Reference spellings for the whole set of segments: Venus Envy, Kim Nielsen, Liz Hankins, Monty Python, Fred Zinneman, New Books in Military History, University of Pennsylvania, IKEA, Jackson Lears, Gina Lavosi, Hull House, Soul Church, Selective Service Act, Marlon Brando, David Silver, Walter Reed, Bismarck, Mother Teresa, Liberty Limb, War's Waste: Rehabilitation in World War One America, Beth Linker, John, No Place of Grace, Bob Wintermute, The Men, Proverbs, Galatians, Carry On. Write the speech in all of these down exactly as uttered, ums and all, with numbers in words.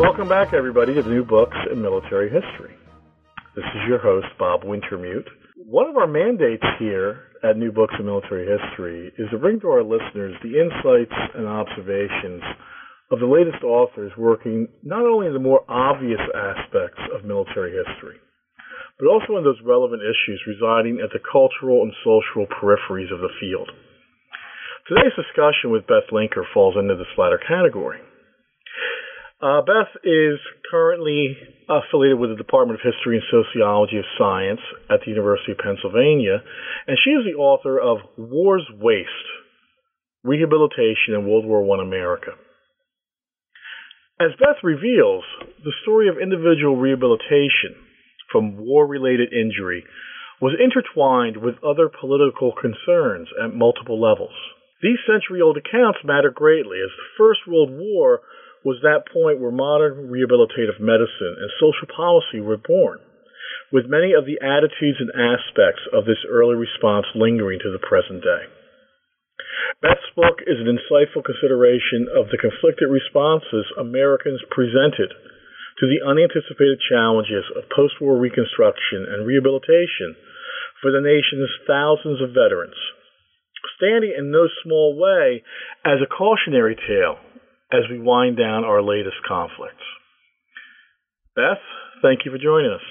Welcome back, everybody, to New Books in Military History. This is your host, Bob Wintermute. One of our mandates here at New Books in Military History is to bring to our listeners the insights and observations of the latest authors working not only in the more obvious aspects of military history, but also in those relevant issues residing at the cultural and social peripheries of the field. Today's discussion with Beth Linker falls into this latter category. Uh, Beth is currently affiliated with the Department of History and Sociology of Science at the University of Pennsylvania, and she is the author of War's Waste: Rehabilitation in World War One America. As Beth reveals, the story of individual rehabilitation from war-related injury was intertwined with other political concerns at multiple levels. These century-old accounts matter greatly, as the First World War was that point where modern rehabilitative medicine and social policy were born, with many of the attitudes and aspects of this early response lingering to the present day. Beth's book is an insightful consideration of the conflicted responses Americans presented to the unanticipated challenges of post-war reconstruction and rehabilitation for the nation's thousands of veterans, standing in no small way as a cautionary tale as we wind down our latest conflicts. Beth, thank you for joining us.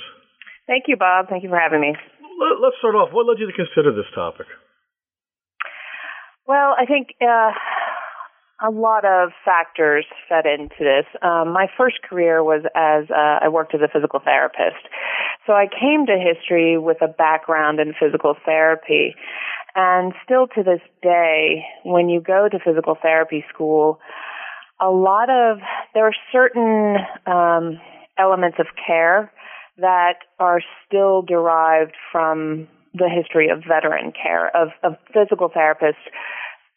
Thank you, Bob. Thank you for having me. Let's start off. What led you to consider this topic? Well, I think uh, a lot of factors fed into this. Um, my first career was as uh, I worked as a physical therapist. So I came to history with a background in physical therapy. And still to this day, when you go to physical therapy school, A lot of, there are certain um, elements of care that are still derived from the history of veteran care, of, of physical therapists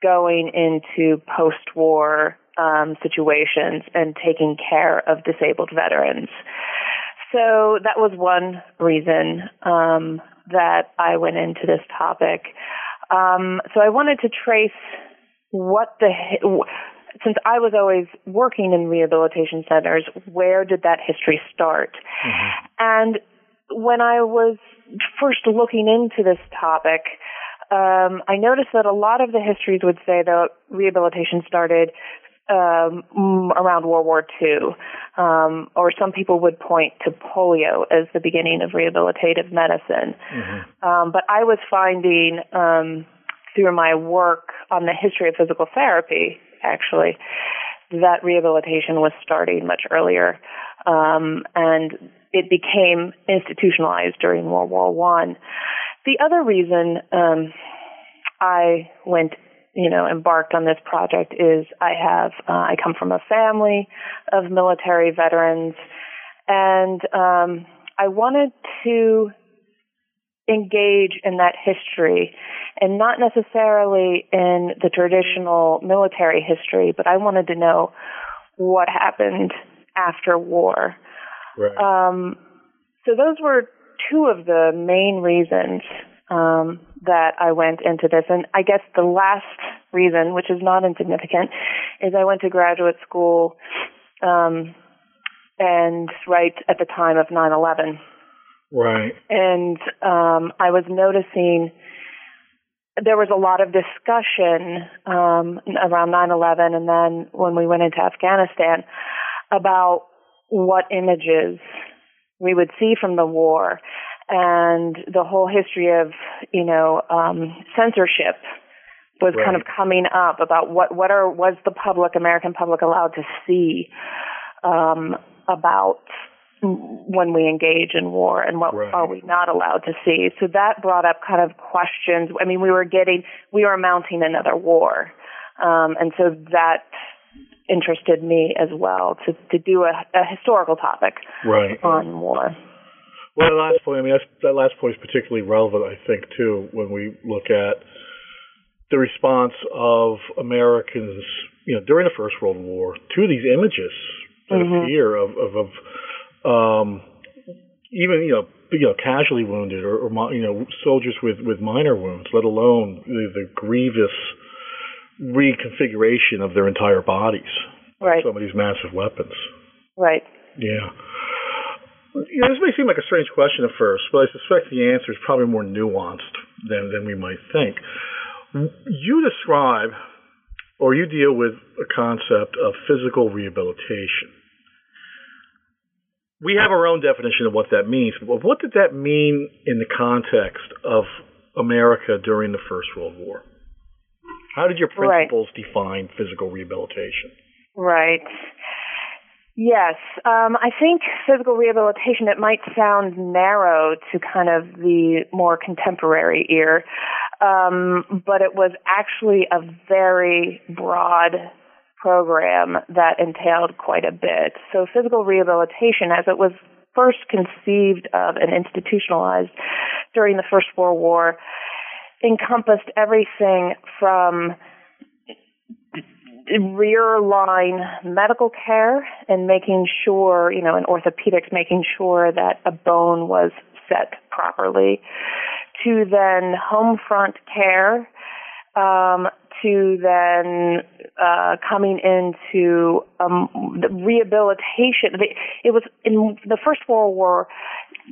going into post-war um, situations and taking care of disabled veterans. So that was one reason um, that I went into this topic. Um, so I wanted to trace what the... Since I was always working in rehabilitation centers, where did that history start? Mm-hmm. And when I was first looking into this topic, um, I noticed that a lot of the histories would say that rehabilitation started um, around World War Two, um, or some people would point to polio as the beginning of rehabilitative medicine. Mm-hmm. Um, but I was finding, um, through my work on the history of physical therapy, actually, that rehabilitation was starting much earlier, um, and it became institutionalized during World War One. The other reason um, I went, you know, embarked on this project is I have uh, I come from a family of military veterans, and um, I wanted to engage in that history, and not necessarily in the traditional military history, but I wanted to know what happened after war. Right. Um, so those were two of the main reasons um, that I went into this. And I guess the last reason, which is not insignificant, is I went to graduate school um, and right at the time of nine eleven. Right. And um, I was noticing there was a lot of discussion um, around nine eleven, and then when we went into Afghanistan, about what images we would see from the war and the whole history of, you know, um, censorship was right. kind of coming up about what, what are was the public, American public, allowed to see um, about when we engage in war, and what right. are we not allowed to see? So that brought up kind of questions. I mean, we were getting, we were mounting another war. Um, and so that interested me as well, to, to do a, a historical topic right. on war. Well, that last point, I mean, that's, that last point is particularly relevant, I think, too, when we look at the response of Americans, you know, during the First World War to these images that mm-hmm. appear of, of, of um, even, you know, you know, casually wounded or, or you know, soldiers with, with minor wounds, let alone the, the grievous reconfiguration of their entire bodies. Right. Some of these massive weapons. Right. Yeah. You know, this may seem like a strange question at first, but I suspect the answer is probably more nuanced than, than we might think. You describe or you deal with a concept of physical rehabilitation. We have our own definition of what that means. But what did that mean in the context of America during the First World War? How did your principles right. define physical rehabilitation? Right. Yes. Um, I think physical rehabilitation, it might sound narrow to kind of the more contemporary ear, um, but it was actually a very broad program that entailed quite a bit. So physical rehabilitation, as it was first conceived of and institutionalized during the First World War, encompassed everything from rear line medical care and making sure, you know, in orthopedics, making sure that a bone was set properly, to then home front care, um, to then uh, coming into um, the rehabilitation. It was in the First World War,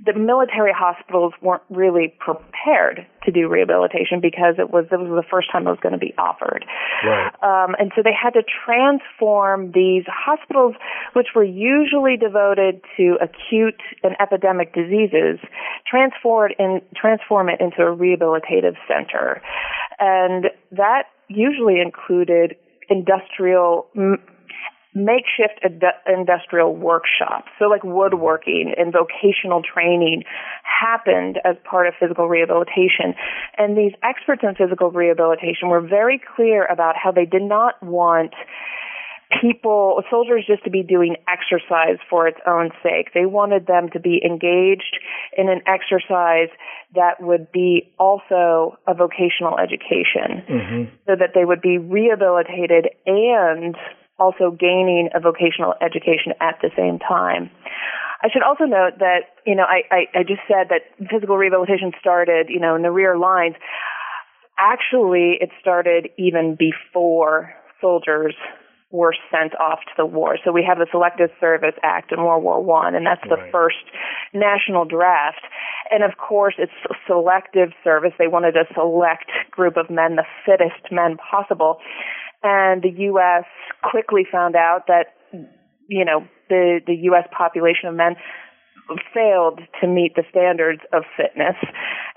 the military hospitals weren't really prepared to do rehabilitation because it was, it was the first time it was going to be offered. Right. Um, and so they had to transform these hospitals, which were usually devoted to acute and epidemic diseases, transform it, in, transform it into a rehabilitative center. And that usually included industrial, m- makeshift ad- industrial workshops. So like woodworking and vocational training happened as part of physical rehabilitation. And these experts in physical rehabilitation were very clear about how they did not want people, soldiers, just to be doing exercise for its own sake. They wanted them to be engaged in an exercise that would be also a vocational education, mm-hmm. so that they would be rehabilitated and also gaining a vocational education at the same time. I should also note that, you know, I, I, I just said that physical rehabilitation started, you know, in the rear lines. Actually, it started even before soldiers were sent off to the war. So we have the Selective Service Act in World War One, and that's the right. first national draft. And of course, it's selective service. They wanted a select group of men, the fittest men possible. And the U S quickly found out that, you know, the, the U S population of men failed to meet the standards of fitness.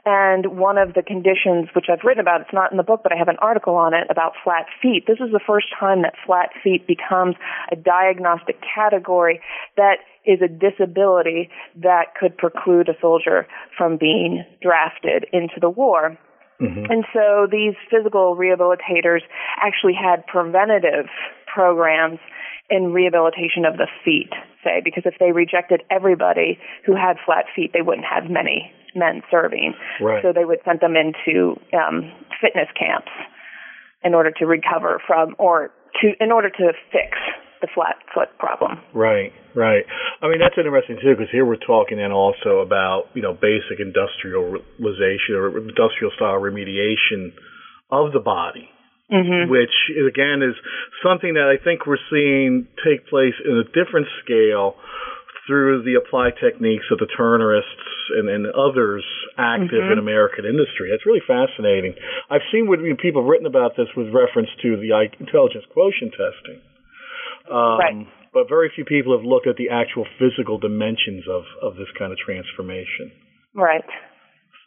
And one of the conditions, which I've written about, it's not in the book, but I have an article on it about flat feet. This is the first time that flat feet becomes a diagnostic category that is a disability that could preclude a soldier from being drafted into the war. Mm-hmm. And so these physical rehabilitators actually had preventative programs in rehabilitation of the feet, say, because if they rejected everybody who had flat feet, they wouldn't have many men serving. Right. So they would send them into um, fitness camps in order to recover from or to in order to fix the flat foot problem. Right, right. I mean, that's interesting, too, because here we're talking then also about, you know, basic industrialization or industrial-style remediation of the body, mm-hmm. which, again, is something that I think we're seeing take place in a different scale through the applied techniques of the Turnerists and, and others active mm-hmm. in American industry. It's really fascinating. I've seen what, you know, people have written about this with reference to the intelligence quotient testing. Um, right. But very few people have looked at the actual physical dimensions of, of this kind of transformation. Right.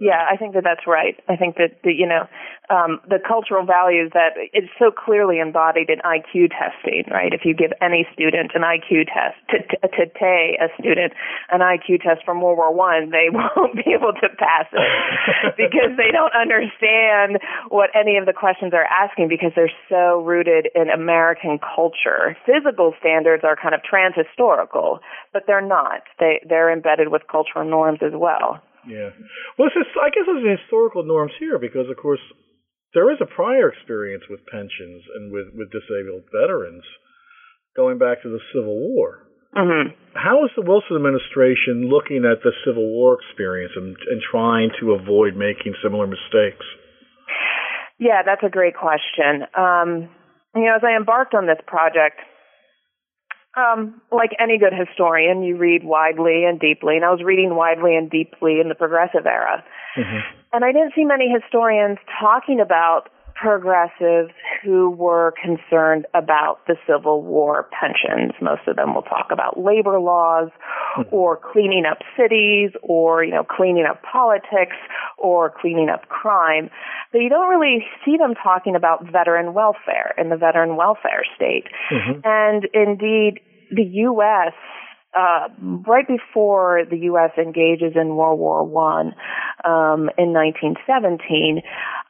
Yeah, I think that that's right. I think that, the, you know, um, the cultural values that it's so clearly embodied in I Q testing, right? If you give any student an I Q test, t- t- today a student an I Q test from World War One, they won't be able to pass it because they don't understand what any of the questions are asking because they're so rooted in American culture. Physical standards are kind of trans-historical, but they're not. They, they're embedded with cultural norms as well. Yeah. Well, it's just, I guess it's the historical norms here because, of course, there is a prior experience with pensions and with, with disabled veterans going back to the Civil War. Mm-hmm. How is the Wilson administration looking at the Civil War experience and, and trying to avoid making similar mistakes? Yeah, that's a great question. Um, you know, as I embarked on this project, Um, like any good historian, you read widely and deeply, and I was reading widely and deeply in the Progressive era. Mm-hmm. And I didn't see many historians talking about progressives who were concerned about the Civil War pensions. Most of them will talk about labor laws or cleaning up cities or, you know, cleaning up politics or cleaning up crime. But you don't really see them talking about veteran welfare and the veteran welfare state. Mm-hmm. And indeed, the U S, Uh, right before the U S engages in World War One um, in nineteen seventeen,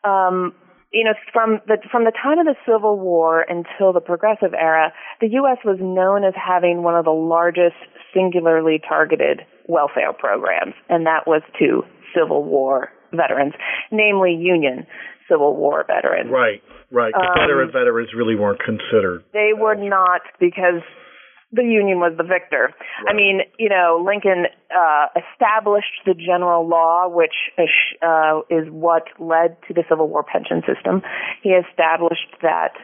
um, You know, from the from the time of the Civil War until the Progressive era, the U S was known as having one of the largest singularly targeted welfare programs, and that was to Civil War veterans, namely Union Civil War veterans. Right, right. Um, Confederate veterans really weren't considered. They were not because the Union was the victor. Right. I mean, you know, Lincoln uh, established the general law, which uh, is what led to the Civil War pension system. He established that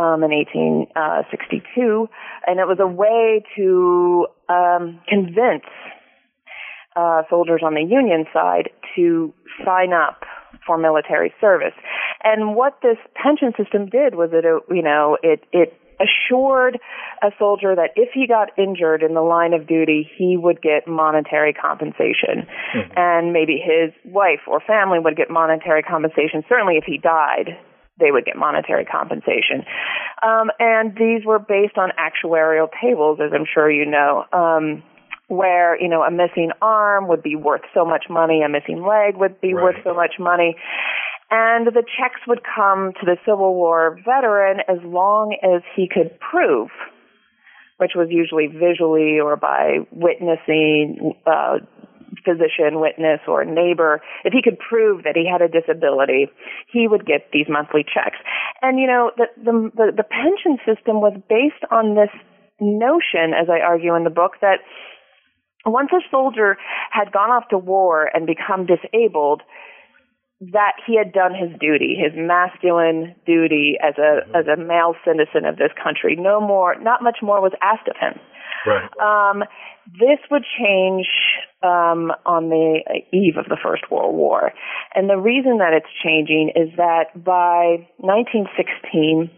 um, in eighteen sixty-two, and it was a way to um, convince uh, soldiers on the Union side to sign up for military service. And what this pension system did was it, you know, it it assured a soldier that if he got injured in the line of duty, he would get monetary compensation. Mm-hmm. And maybe his wife or family would get monetary compensation. Certainly if he died, they would get monetary compensation. Um, and these were based on actuarial tables, as I'm sure you know, um, where, you know, a missing arm would be worth so much money, a missing leg would be right. worth so much money. And the checks would come to the Civil War veteran as long as he could prove, which was usually visually or by witnessing, uh, physician witness or neighbor, if he could prove that he had a disability, he would get these monthly checks. And, you know, the, the, the, the pension system was based on this notion, as I argue in the book, that once a soldier had gone off to war and become disabled, that he had done his duty, his masculine duty as a mm-hmm. as a male citizen of this country. No more, not much more was asked of him. Right. Um, this would change um, on the eve of the First World War, and the reason that it's changing is that by nineteen sixteen,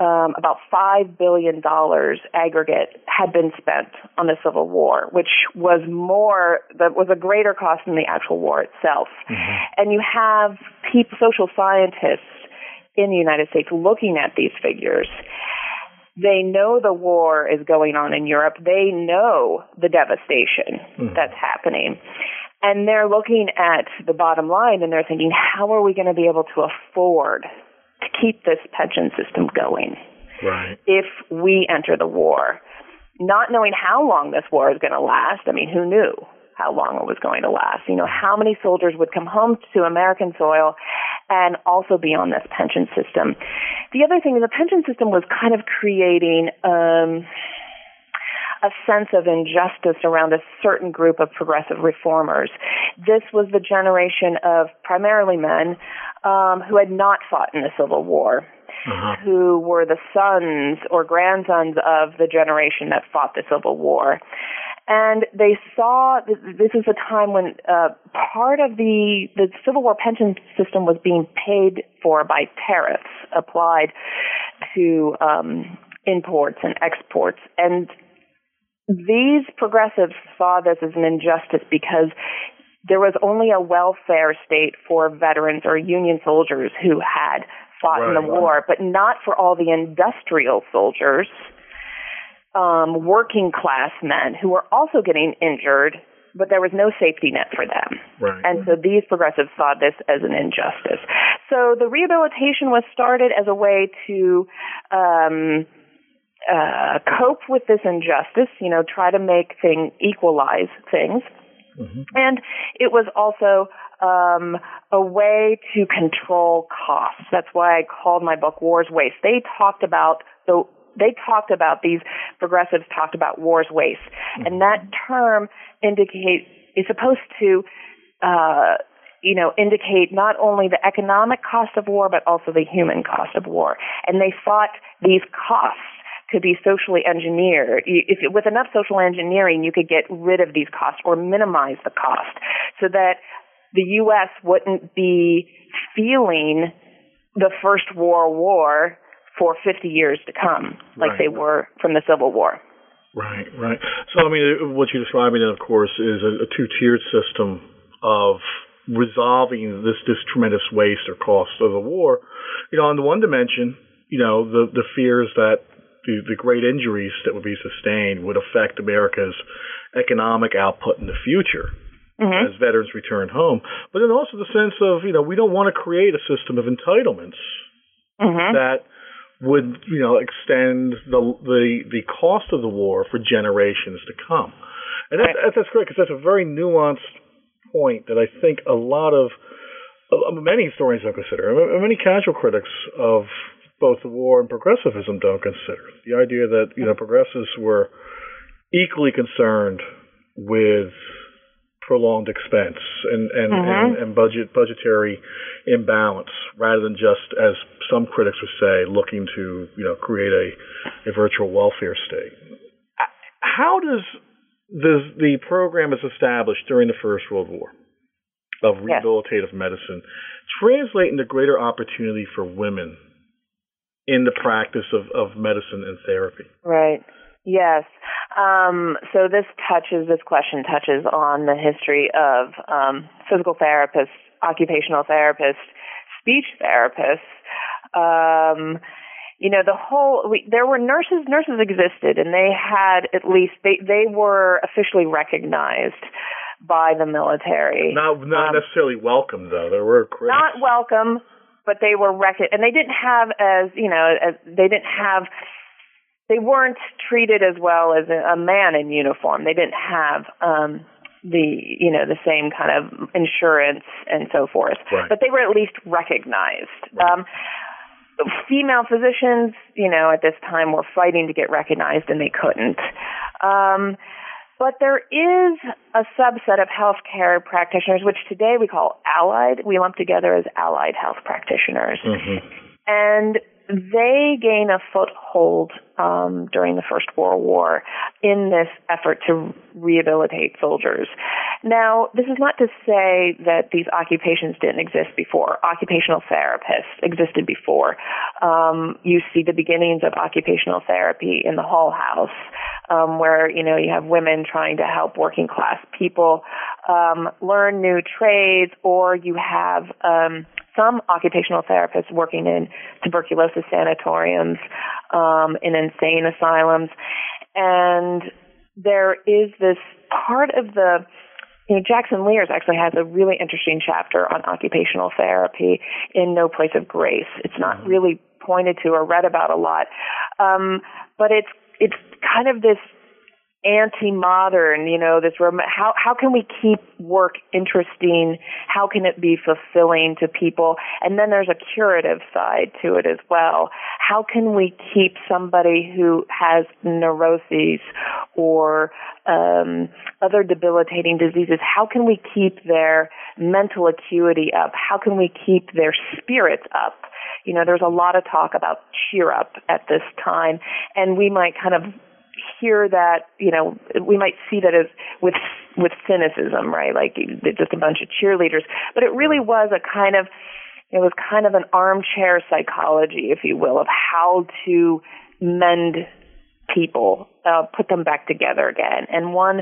um, about five billion dollars aggregate had been spent on the Civil War, which was more, that was a greater cost than the actual war itself. Mm-hmm. And you have people, social scientists in the United States looking at these figures. They know the war is going on in Europe. They know the devastation mm-hmm. that's happening. And they're looking at the bottom line and they're thinking, how are we going to be able to afford to keep this pension system going right. if we enter the war? Not knowing how long this war is going to last. I mean, who knew how long it was going to last? You know, how many soldiers would come home to American soil and also be on this pension system? The other thing is the pension system was kind of creating um, a sense of injustice around a certain group of progressive reformers. This was the generation of primarily men um, who had not fought in the Civil War. Uh-huh. Who were the sons or grandsons of the generation that fought the Civil War. And they saw, this is a time when uh, part of the, the Civil War pension system was being paid for by tariffs applied to um, imports and exports. And these progressives saw this as an injustice because there was only a welfare state for veterans or Union soldiers who had fought right. in the war, but not for all the industrial soldiers, um, working class men who were also getting injured, but there was no safety net for them. Right. And so these progressives saw this as an injustice. So the rehabilitation was started as a way to um, uh, cope with this injustice, you know, try to make things equalize things. Mm-hmm. And it was also um, a way to control costs. That's why I called my book War's Waste. They talked about the They talked about these progressives talked about war's waste, and that term indicates is supposed to, uh, you know, indicate not only the economic cost of war but also the human cost of war. And they thought these costs could be socially engineered. If, with enough social engineering, you could get rid of these costs or minimize the cost, so that the U S wouldn't be feeling the First World War for fifty years to come, like right. they were from the Civil War. Right, right. So, I mean, what you're describing, of course, is a, a two-tiered system of resolving this, this tremendous waste or cost of the war. You know, on the one dimension, you know, the, the fears that the, the great injuries that would be sustained would affect America's economic output in the future. Mm-hmm. As veterans return home. But then also the sense of, you know, we don't want to create a system of entitlements mm-hmm. that would, you know, extend the the the cost of the war for generations to come. And that, right. that's great, because that's a very nuanced point that I think a lot of, many historians don't consider, many casual critics of both the war and progressivism don't consider. The idea that, you know, progressives were equally concerned with prolonged expense and and, mm-hmm. and and budget budgetary imbalance, rather than just, as some critics would say, looking to, you know, create a, a virtual welfare state. How does this, the program is established during the First World War of rehabilitative yes. medicine translate into greater opportunity for women in the practice of, of medicine and therapy? Right. Yes. Um, so this touches, this question touches on the history of um, physical therapists, occupational therapists, speech therapists. Um, you know, the whole, we, there were nurses, nurses existed, and they had at least, they, they were officially recognized by the military. Not, not um, necessarily welcome, though. There were critics. Not welcome, but they were recognized. And they didn't have as, you know, as, they didn't have... They weren't treated as well as a man in uniform. They didn't have um, the, you know, the same kind of insurance and so forth. Right. But they were at least recognized. Right. Um, female physicians, you know, at this time were fighting to get recognized, and they couldn't. Um, but there is a subset of healthcare practitioners, which today we call allied. We lump together as allied health practitioners, mm-hmm. and they gain a foothold um, during the First World War in this effort to rehabilitate soldiers. Now, this is not to say that these occupations didn't exist before. Occupational therapists existed before. Um, you see the beginnings of occupational therapy in the Hull House, um, where, you know, you have women trying to help working class people um, learn new trades, or you have um, some occupational therapists working in tuberculosis sanatoriums, um, in insane asylums. And there is this part of the, you know, Jackson Lears actually has a really interesting chapter on occupational therapy in No Place of Grace. It's not really pointed to or read about a lot. Um, but it's, it's kind of this anti-modern, you know, this rem- how how can we keep work interesting? How can it be fulfilling to people? And then there's a curative side to it as well. How can we keep somebody who has neuroses or um, other debilitating diseases, how can we keep their mental acuity up? How can we keep their spirits up? You know, there's a lot of talk about cheer up at this time, and we might kind of hear that, you know, we might see that as with with cynicism, right? Like just a bunch of cheerleaders, but it really was a kind of, it was kind of an armchair psychology, if you will, of how to mend people, uh, put them back together again. And one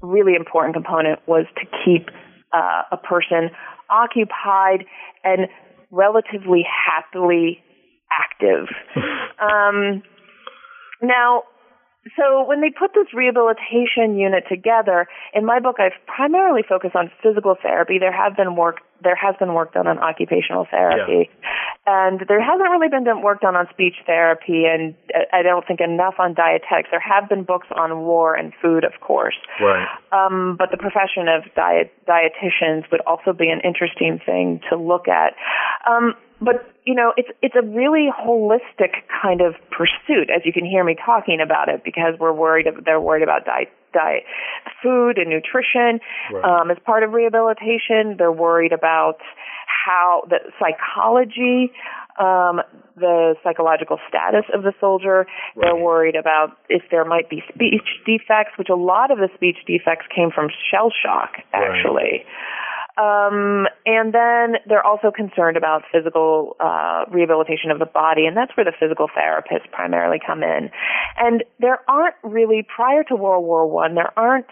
really important component was to keep uh, a person occupied and relatively happily active. um, now, so when they put this rehabilitation unit together, in my book, I've primarily focused on physical therapy. There have been work, there has been work done on occupational therapy, yeah. and there hasn't really been work done on speech therapy, and I don't think enough on dietetics. There have been books on war and food, of course, right? Um, but the profession of diet dietitians would also be an interesting thing to look at. Um, But, you know, it's it's a really holistic kind of pursuit, as you can hear me talking about it, because we're worried they're worried about diet, diet food and nutrition right. um, as part of rehabilitation. They're worried about how the psychology, um, the psychological status of the soldier. Right. They're worried about if there might be speech defects, which a lot of the speech defects came from shell shock, actually. Right. Um, and then they're also concerned about physical uh, rehabilitation of the body, and that's where the physical therapists primarily come in. And there aren't really, prior to World War One, there aren't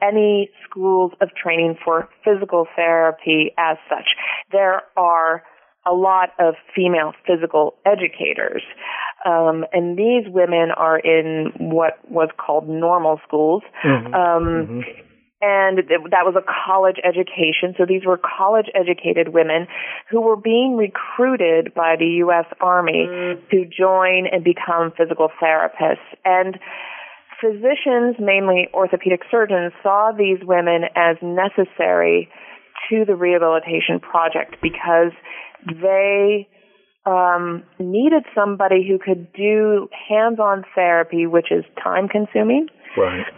any schools of training for physical therapy as such. There are a lot of female physical educators, um, and these women are in what was called normal schools. Mm-hmm. Um, mm-hmm. And that was a college education. So these were college-educated women who were being recruited by the U S. Army mm. to join and become physical therapists. And physicians, mainly orthopedic surgeons, saw these women as necessary to the rehabilitation project because they um, needed somebody who could do hands-on therapy, which is time-consuming. Right.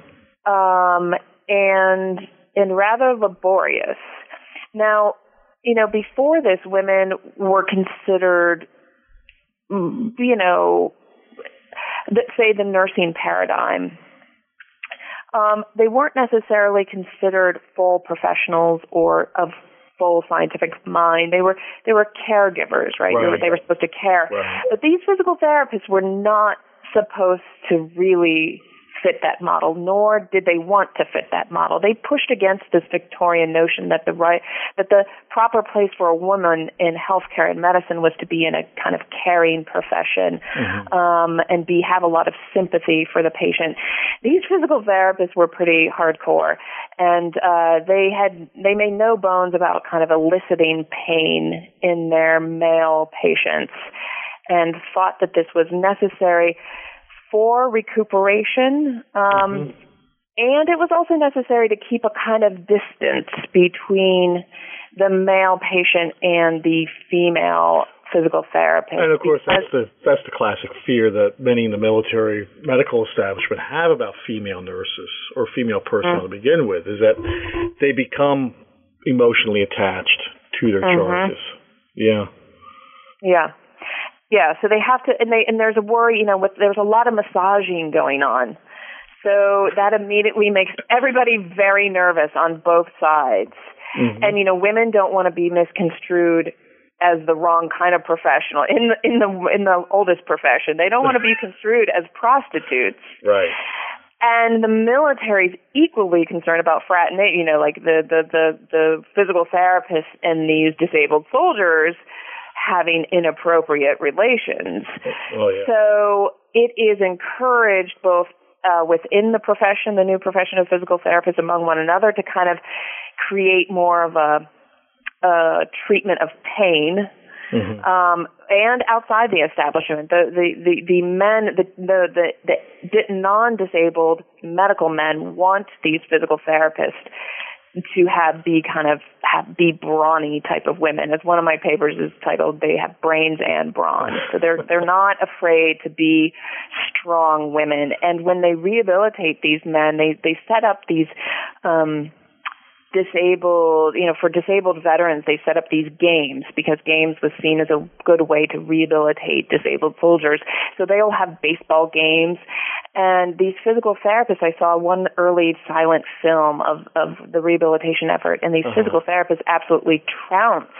Um, And, and rather laborious. Now, you know, before this, women were considered, you know, say the nursing paradigm. Um, they weren't necessarily considered full professionals or of full scientific mind. They were they were caregivers, right? right. They, were, they were supposed to care. Right. But these physical therapists were not supposed to really fit that model, nor did they want to fit that model. They pushed against this Victorian notion that the right, that the proper place for a woman in healthcare and medicine was to be in a kind of caring profession, mm-hmm. um, and be have a lot of sympathy for the patient. These physical therapists were pretty hardcore, and uh, they had they made no bones about kind of eliciting pain in their male patients, and thought that this was necessary for recuperation, um, mm-hmm. and it was also necessary to keep a kind of distance between the male patient and the female physical therapist. And of course, that's the that's the classic fear that many in the military medical establishment have about female nurses or female personnel mm-hmm. to begin with, is that they become emotionally attached to their mm-hmm. charges. Yeah. Yeah. Yeah, so they have to, and they and there's a worry, you know, with, there's a lot of massaging going on. So that immediately makes everybody very nervous on both sides. Mm-hmm. And, you know, women don't want to be misconstrued as the wrong kind of professional. In the, in the in the oldest profession, they don't want to be construed as prostitutes. Right. And the military's equally concerned about fraternity, you know, like the, the, the, the physical therapists and these disabled soldiers having inappropriate relations. Oh, yeah. So it is encouraged both uh, within the profession, the new profession of physical therapists, among one another to kind of create more of a, a treatment of pain, mm-hmm. um, and outside the establishment. The the, the, the men, the, the, the, the non-disabled medical men want these physical therapists to have be kind of have be brawny type of women. As one of my papers is titled, they have brains and brawn. So they're they're not afraid to be strong women. And when they rehabilitate these men, they they set up these um, disabled, you know, for disabled veterans, they set up these games because games was seen as a good way to rehabilitate disabled soldiers. So they'll have baseball games. And these physical therapists, I saw one early silent film of, of the rehabilitation effort, and these uh-huh. physical therapists absolutely trounce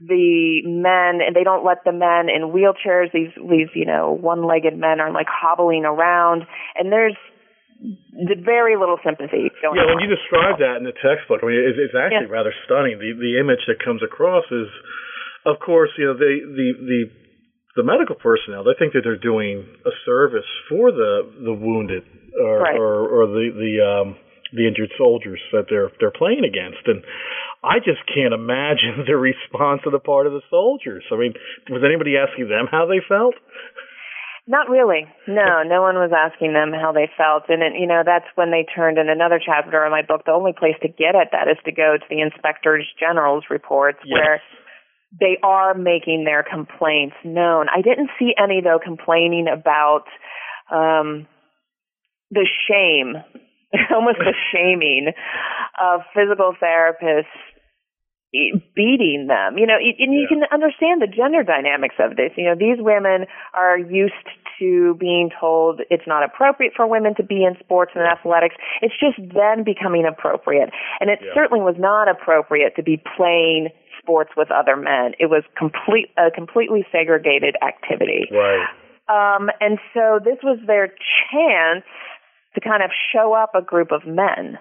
the men, and they don't let the men in wheelchairs. These, these you know, one-legged men are like hobbling around, and there's very little sympathy going yeah, on. Yeah, when you describe that in the textbook, I mean, it's, it's actually yeah. rather stunning. The the image that comes across is, of course, you know, the the the, the medical personnel. They think that they're doing a service for the, the wounded or, right. or or the the um, the injured soldiers that they're they're playing against, and I just can't imagine the response on the part of the soldiers. I mean, was anybody asking them how they felt? Not really. No, no one was asking them how they felt. And, it, you know, that's when they turned in another chapter in my book. The only place to get at that is to go to the Inspectors General's reports yes. where they are making their complaints known. I didn't see any, though, complaining about um, the shame, almost the shaming of physical therapists beating them, you know, and you yeah. can understand the gender dynamics of this. You know, these women are used to being told it's not appropriate for women to be in sports and athletics. It's just then becoming appropriate. And it yeah. certainly was not appropriate to be playing sports with other men. It was complete a completely segregated activity. Right. Um, and so this was their chance to kind of show up a group of men.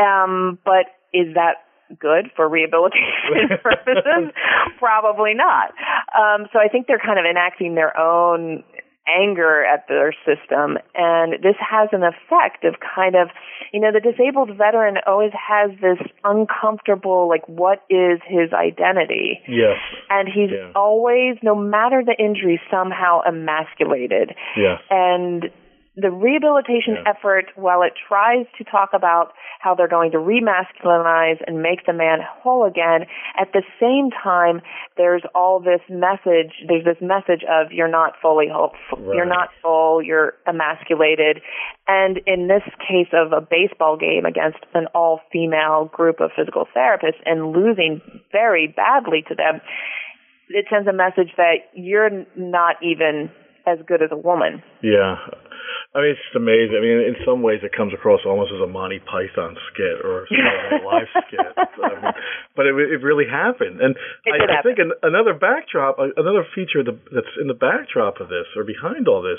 Um, but is that good for rehabilitation purposes? Probably not. Um, so I think they're kind of enacting their own anger at their system. And this has an effect of kind of, you know, the disabled veteran always has this uncomfortable, like, what is his identity? Yes. And he's yeah. always, no matter the injury, somehow emasculated. Yes. And the rehabilitation yeah. effort, while it tries to talk about how they're going to remasculinize and make the man whole again, at the same time, there's all this message. There's this message of you're not fully whole, right. you're not full, you're emasculated, and in this case of a baseball game against an all-female group of physical therapists and losing very badly to them, it sends a message that you're not even as good as a woman. Yeah. I mean, it's just amazing. I mean, in some ways it comes across almost as a Monty Python skit or a live skit. I mean, but it, it really happened. And I, I happen. think an, another backdrop, another feature that's in the backdrop of this or behind all this,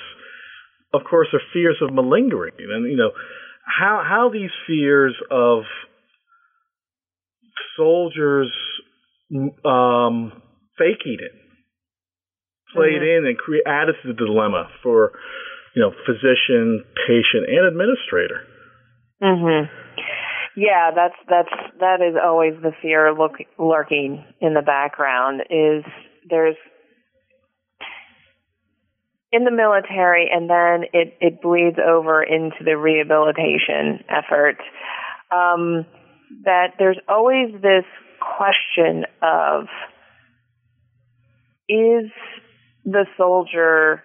of course, are fears of malingering. And, you know, how how these fears of soldiers um, faking it, played mm-hmm. in and cre- added to the dilemma for, you know, physician, patient, and administrator. Mm-hmm. Yeah, that's that's that is always the fear look, lurking in the background. Is there's in the military, and then it, it bleeds over into the rehabilitation effort. Um, that there's always this question of is the soldier,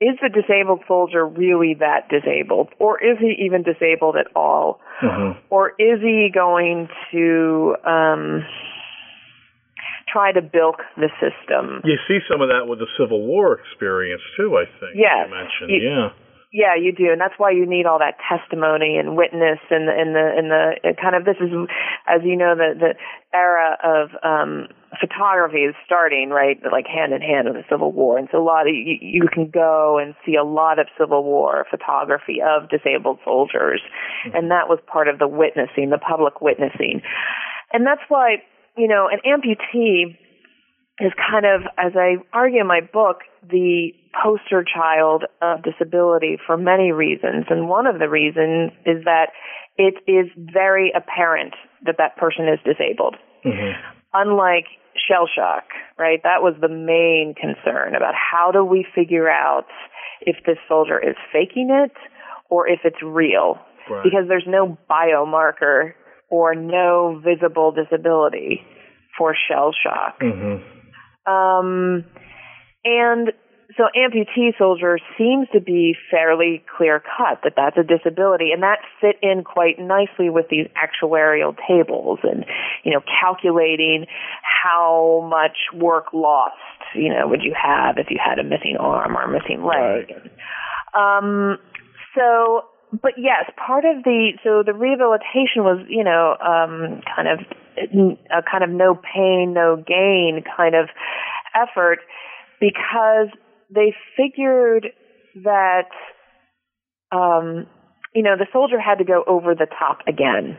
is the disabled soldier really that disabled? Or is he even disabled at all? Mm-hmm. Or is he going to um, try to bilk the system? You see some of that with the Civil War experience, too, I think. Yes. You mentioned. You, yeah. Yeah, you do, and that's why you need all that testimony and witness, and and the and the, and the kind of this is, as you know, the the era of um, photography is starting right, like hand in hand with the Civil War, and so a lot of you, you can go and see a lot of Civil War photography of disabled soldiers, mm-hmm. and that was part of the witnessing, the public witnessing, and that's why, you know, an amputee is kind of, as I argue in my book, the poster child of disability for many reasons. And one of the reasons is that it is very apparent that that person is disabled. Mm-hmm. Unlike shell shock, right? That was the main concern about how do we figure out if this soldier is faking it or if it's real? Right. Because there's no biomarker or no visible disability for shell shock. Mm-hmm. Um, and so amputee soldier seems to be fairly clear-cut that that's a disability, and that fit in quite nicely with these actuarial tables and, you know, calculating how much work lost, you know, would you have if you had a missing arm or a missing leg. Right. Um, so, but yes, part of the, so the rehabilitation was, you know, um, kind of a kind of no pain, no gain kind of effort because they figured that um, you know, the soldier had to go over the top again.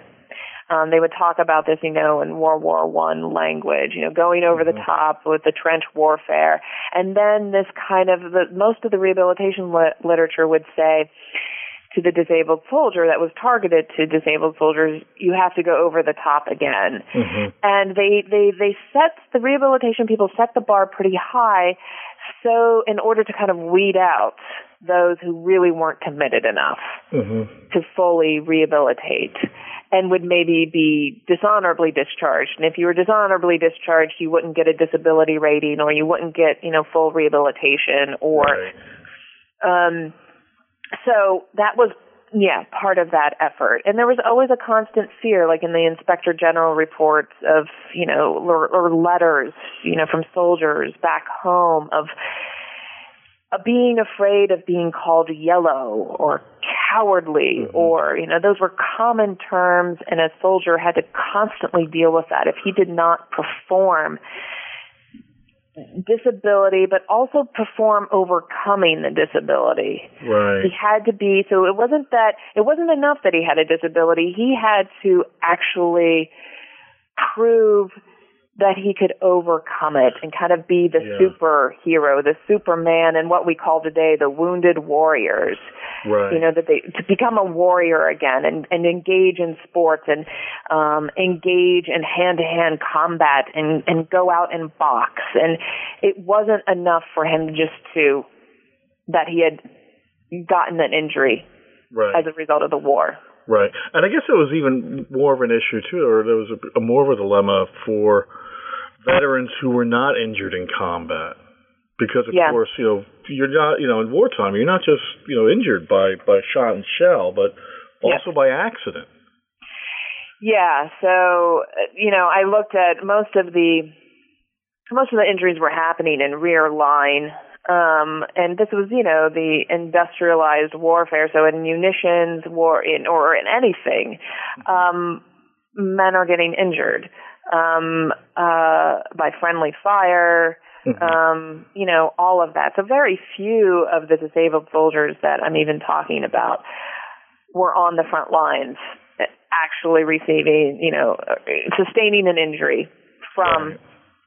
Um, they would talk about this, you know, in World War One language, you know, going over mm-hmm. the top with the trench warfare. And then this kind of, the, most of the rehabilitation lit- literature would say to the disabled soldier that was targeted to disabled soldiers, you have to go over the top again. Mm-hmm. And they, they, they set, the rehabilitation people set the bar pretty high, so in order to kind of weed out those who really weren't committed enough mm-hmm. to fully rehabilitate and would maybe be dishonorably discharged. And if you were dishonorably discharged, you wouldn't get a disability rating, or you wouldn't get, you know, full rehabilitation, or, right. um, so that was, yeah, part of that effort. And there was always a constant fear, like in the Inspector General reports of, you know, or, or letters, you know, from soldiers back home of uh, being afraid of being called yellow or cowardly, mm-hmm. or, you know, those were common terms, and a soldier had to constantly deal with that. If he did not perform disability, but also perform overcoming the disability. Right. He had to be, so it wasn't that, it wasn't enough that he had a disability. He had to actually prove that he could overcome it and kind of be the yeah. superhero, the Superman, and what we call today the wounded warriors. Right. You know, that they, to become a warrior again and, and engage in sports and um, engage in hand-to-hand combat and, and go out and box. And it wasn't enough for him just to, that he had gotten an injury right. as a result of the war. Right. And I guess it was even more of an issue, too, or there was a, a more of a dilemma for veterans who were not injured in combat. Because, of yeah. course, you know, you're not, you know, in wartime, you're not just, you know, injured by, by shot and shell, but also yes. by accident. Yeah. So, you know, I looked at most of the, most of the injuries were happening in rear line. Um, and this was, you know, the industrialized warfare. So in munitions, war in or in anything, um, men are getting injured um, uh, by friendly fire. Mm-hmm. Um, you know, all of that. So very few of the disabled soldiers that I'm even talking about were on the front lines, actually receiving, you know, sustaining an injury from right.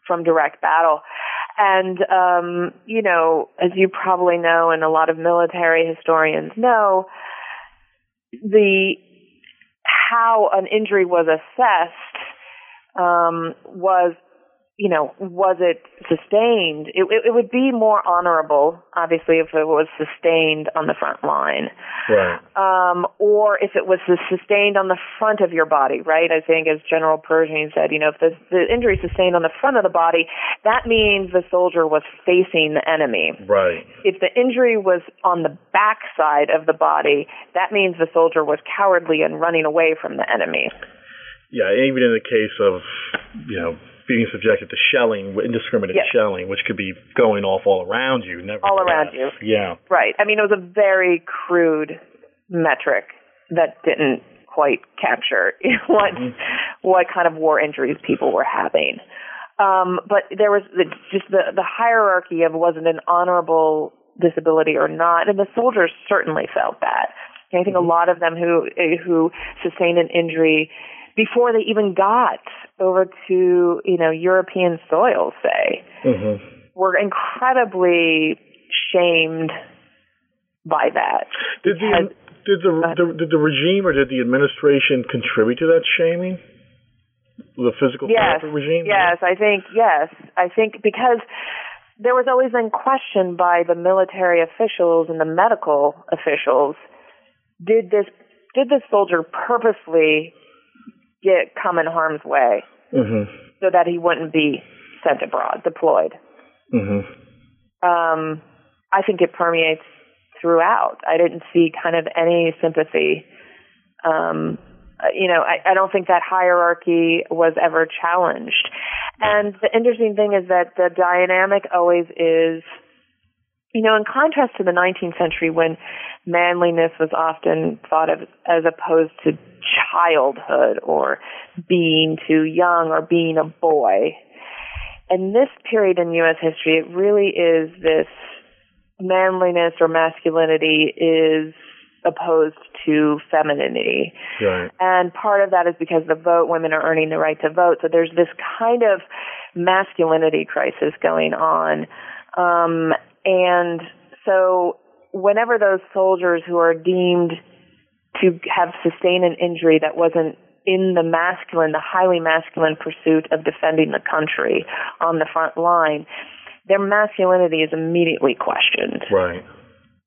from direct battle. And, um, you know, as you probably know, and a lot of military historians know, the how an injury was assessed um, was, you know, was it sustained? It, it, it would be more honorable, obviously, if it was sustained on the front line. Right. Um, or if it was sustained on the front of your body, right? I think as General Pershing said, you know, if the, the injury is sustained on the front of the body, that means the soldier was facing the enemy. Right. If the injury was on the backside of the body, that means the soldier was cowardly and running away from the enemy. Yeah, even in the case of, you know, being subjected to shelling, indiscriminate yes. shelling, which could be going off all around you. Never all around you. Yeah. Right. I mean, it was a very crude metric that didn't quite capture what mm-hmm. what kind of war injuries people were having. Um, but there was the, just the, the hierarchy of was it an honorable disability or not, and the soldiers certainly felt that. And I think mm-hmm. a lot of them who who sustained an injury before they even got over to, you know, European soil, say, mm-hmm. were incredibly shamed by that. Did the, did the, the did the regime or did the administration contribute to that shaming? The physical yes, therapy regime? Yes, I think, yes. I think because there was always been question by the military officials and the medical officials, did this did this soldier purposely get come in harm's way mm-hmm. so that he wouldn't be sent abroad, deployed. Mm-hmm. Um, I think it permeates throughout. I didn't see kind of any sympathy. Um, you know, I, I don't think that hierarchy was ever challenged. And the interesting thing is that the dynamic always is, you know, in contrast to the nineteenth century when manliness was often thought of as opposed to childhood or being too young or being a boy. In this period in U S history, it really is this manliness or masculinity is opposed to femininity. Right. And part of that is because the vote, women are earning the right to vote. So there's this kind of masculinity crisis going on. Um, and so whenever those soldiers who are deemed to have sustained an injury that wasn't in the masculine, the highly masculine pursuit of defending the country on the front line, their masculinity is immediately questioned. Right.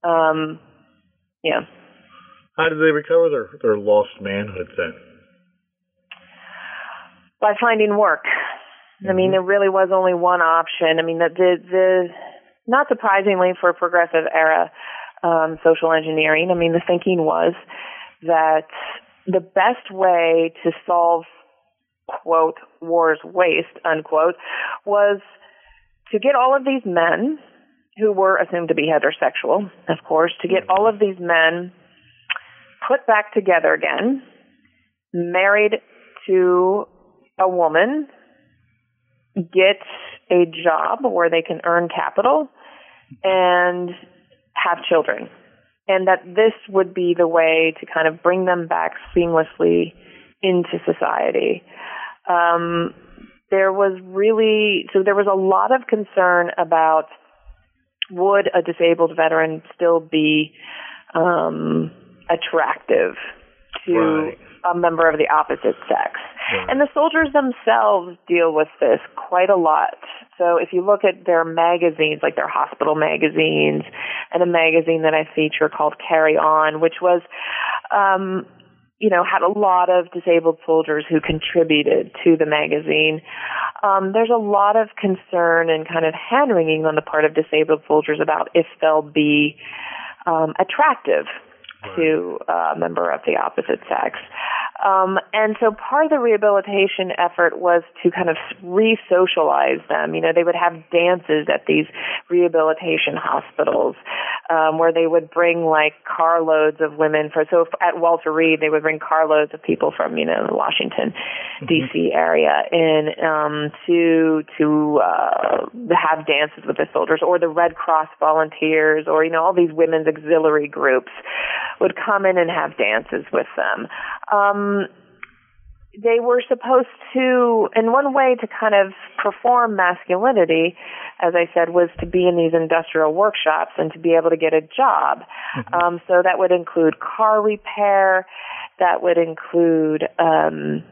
Um, yeah. How did they recover their, their lost manhood then? By finding work. Mm-hmm. I mean, there really was only one option. I mean, the, the, the not surprisingly for a progressive era um, social engineering, I mean, the thinking was that the best way to solve, quote, war's waste, unquote, was to get all of these men, who were assumed to be heterosexual, of course, to get all of these men put back together again, married to a woman, get a job where they can earn capital, and have children. And that this would be the way to kind of bring them back seamlessly into society. Um, there was really, so there was a lot of concern about would a disabled veteran still be um, attractive to right. a member of the opposite sex? Right. And the soldiers themselves deal with this quite a lot. So if you look at their magazines, like their hospital magazines, and a magazine that I feature called Carry On, which was, um, you know, had a lot of disabled soldiers who contributed to the magazine. Um, there's a lot of concern and kind of hand-wringing on the part of disabled soldiers about if they'll be um, attractive right. to a member of the opposite sex. Um, and so part of the rehabilitation effort was to kind of re-socialize them. You know, they would have dances at these rehabilitation hospitals um, where they would bring, like, carloads of women. For, so if, at Walter Reed, they would bring carloads of people from, you know, the Washington, mm-hmm. D C area in um, to to uh, have dances with the soldiers, or the Red Cross volunteers, or, you know, all these women's auxiliary groups would come in and have dances with them. Um, They were supposed to, and one way to kind of perform masculinity, as I said, was to be in these industrial workshops and to be able to get a job. Mm-hmm. Um, so that would include car repair, that would include, um,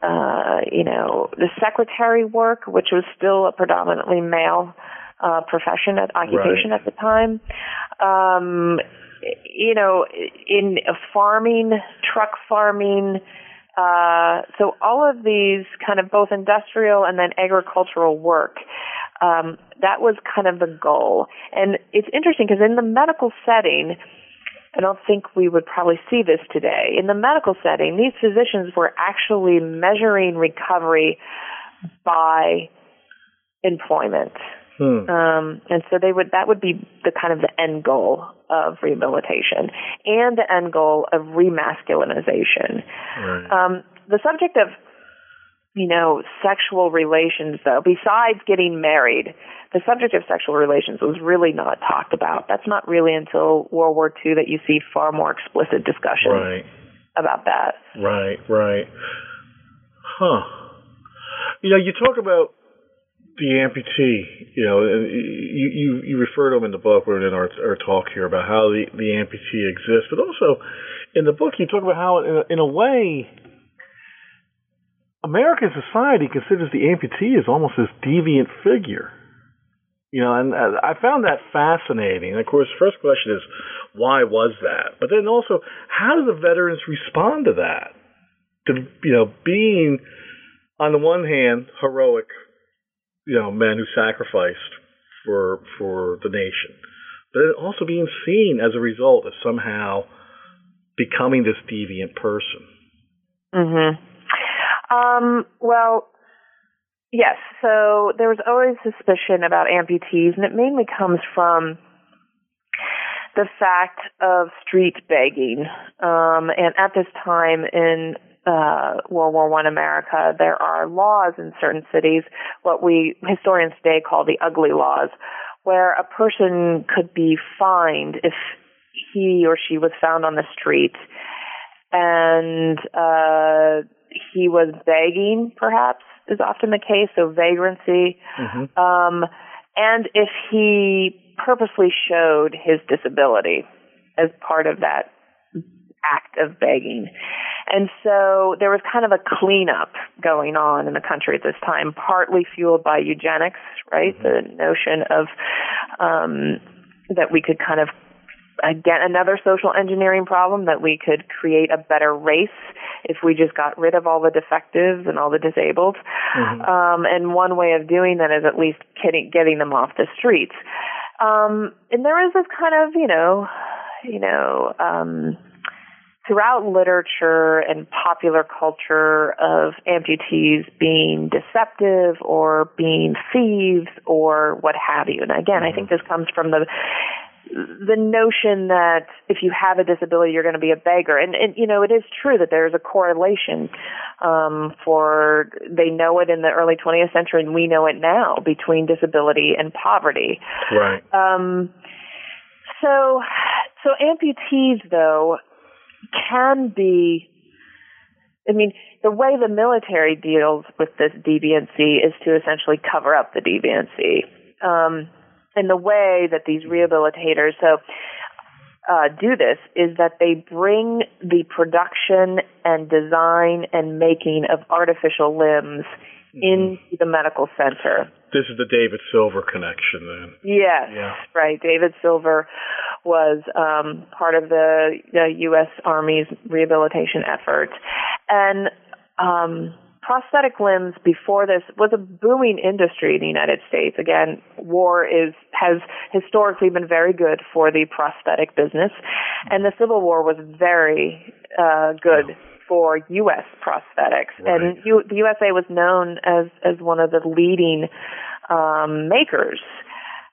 uh, you know, the secretary work, which was still a predominantly male uh, profession, at, occupation right. at the time. Um, you know, in farming, truck farming, Uh, so all of these kind of both industrial and then agricultural work, um, that was kind of the goal. And it's interesting because in the medical setting, I don't think we would probably see this today. In the medical setting, these physicians were actually measuring recovery by employment. Hmm. Um, and so they would that would be the kind of the end goal of rehabilitation and the end goal of remasculinization. Right. Um, the subject of, you know, sexual relations, though, besides getting married, the subject of sexual relations was really not talked about. That's not really until World War Two that you see far more explicit discussion right. about that. Right, right. Huh. You know, you talk about the amputee, you know, you, you, you refer to him in the book or in our, our talk here about how the, the amputee exists, but also in the book you talk about how, in a, in a way, American society considers the amputee as almost this deviant figure. You know, and I found that fascinating. And of course, first question is, why was that? But then also, how do the veterans respond to that? To, you know, being, on the one hand, heroic, you know, men who sacrificed for for the nation, but also being seen as a result as somehow becoming this deviant person. Mm-hmm. Um, well, yes. So there was always suspicion about amputees, and it mainly comes from the fact of street begging. Um, and at this time in Uh, World War One America, there are laws in certain cities, what we historians today call the ugly laws, where a person could be fined if he or she was found on the street, and uh, he was begging, perhaps, is often the case, so vagrancy. Mm-hmm. Um, and if he purposely showed his disability as part of that act of begging. And so there was kind of a cleanup going on in the country at this time, partly fueled by eugenics, right? Mm-hmm. The notion of um, that we could kind of, again, another social engineering problem, that we could create a better race if we just got rid of all the defectives and all the disabled. Mm-hmm. Um, and one way of doing that is at least getting, getting them off the streets. Um, and there is this kind of, you know, you know, um, throughout literature and popular culture of amputees being deceptive or being thieves or what have you. And again, mm-hmm. I think this comes from the the notion that if you have a disability, you're going to be a beggar. And, and you know, it is true that there's a correlation um, for, they know it in the early twentieth century, and we know it now, between disability and poverty. Right. Um, so, so amputees, though, can be, I mean, the way the military deals with this deviancy is to essentially cover up the deviancy. Um, and the way that these rehabilitators so uh, do this is that they bring the production and design and making of artificial limbs mm-hmm. into the medical center. This is the David Silver connection, then. Yes, yeah. Right. David Silver was um, part of the, the U S Army's rehabilitation effort. And um, prosthetic limbs before this was a booming industry in the United States. Again, war is has historically been very good for the prosthetic business. And the Civil War was very uh, good. Yeah. For U S prosthetics, right. And U- the U S A was known as, as one of the leading um, makers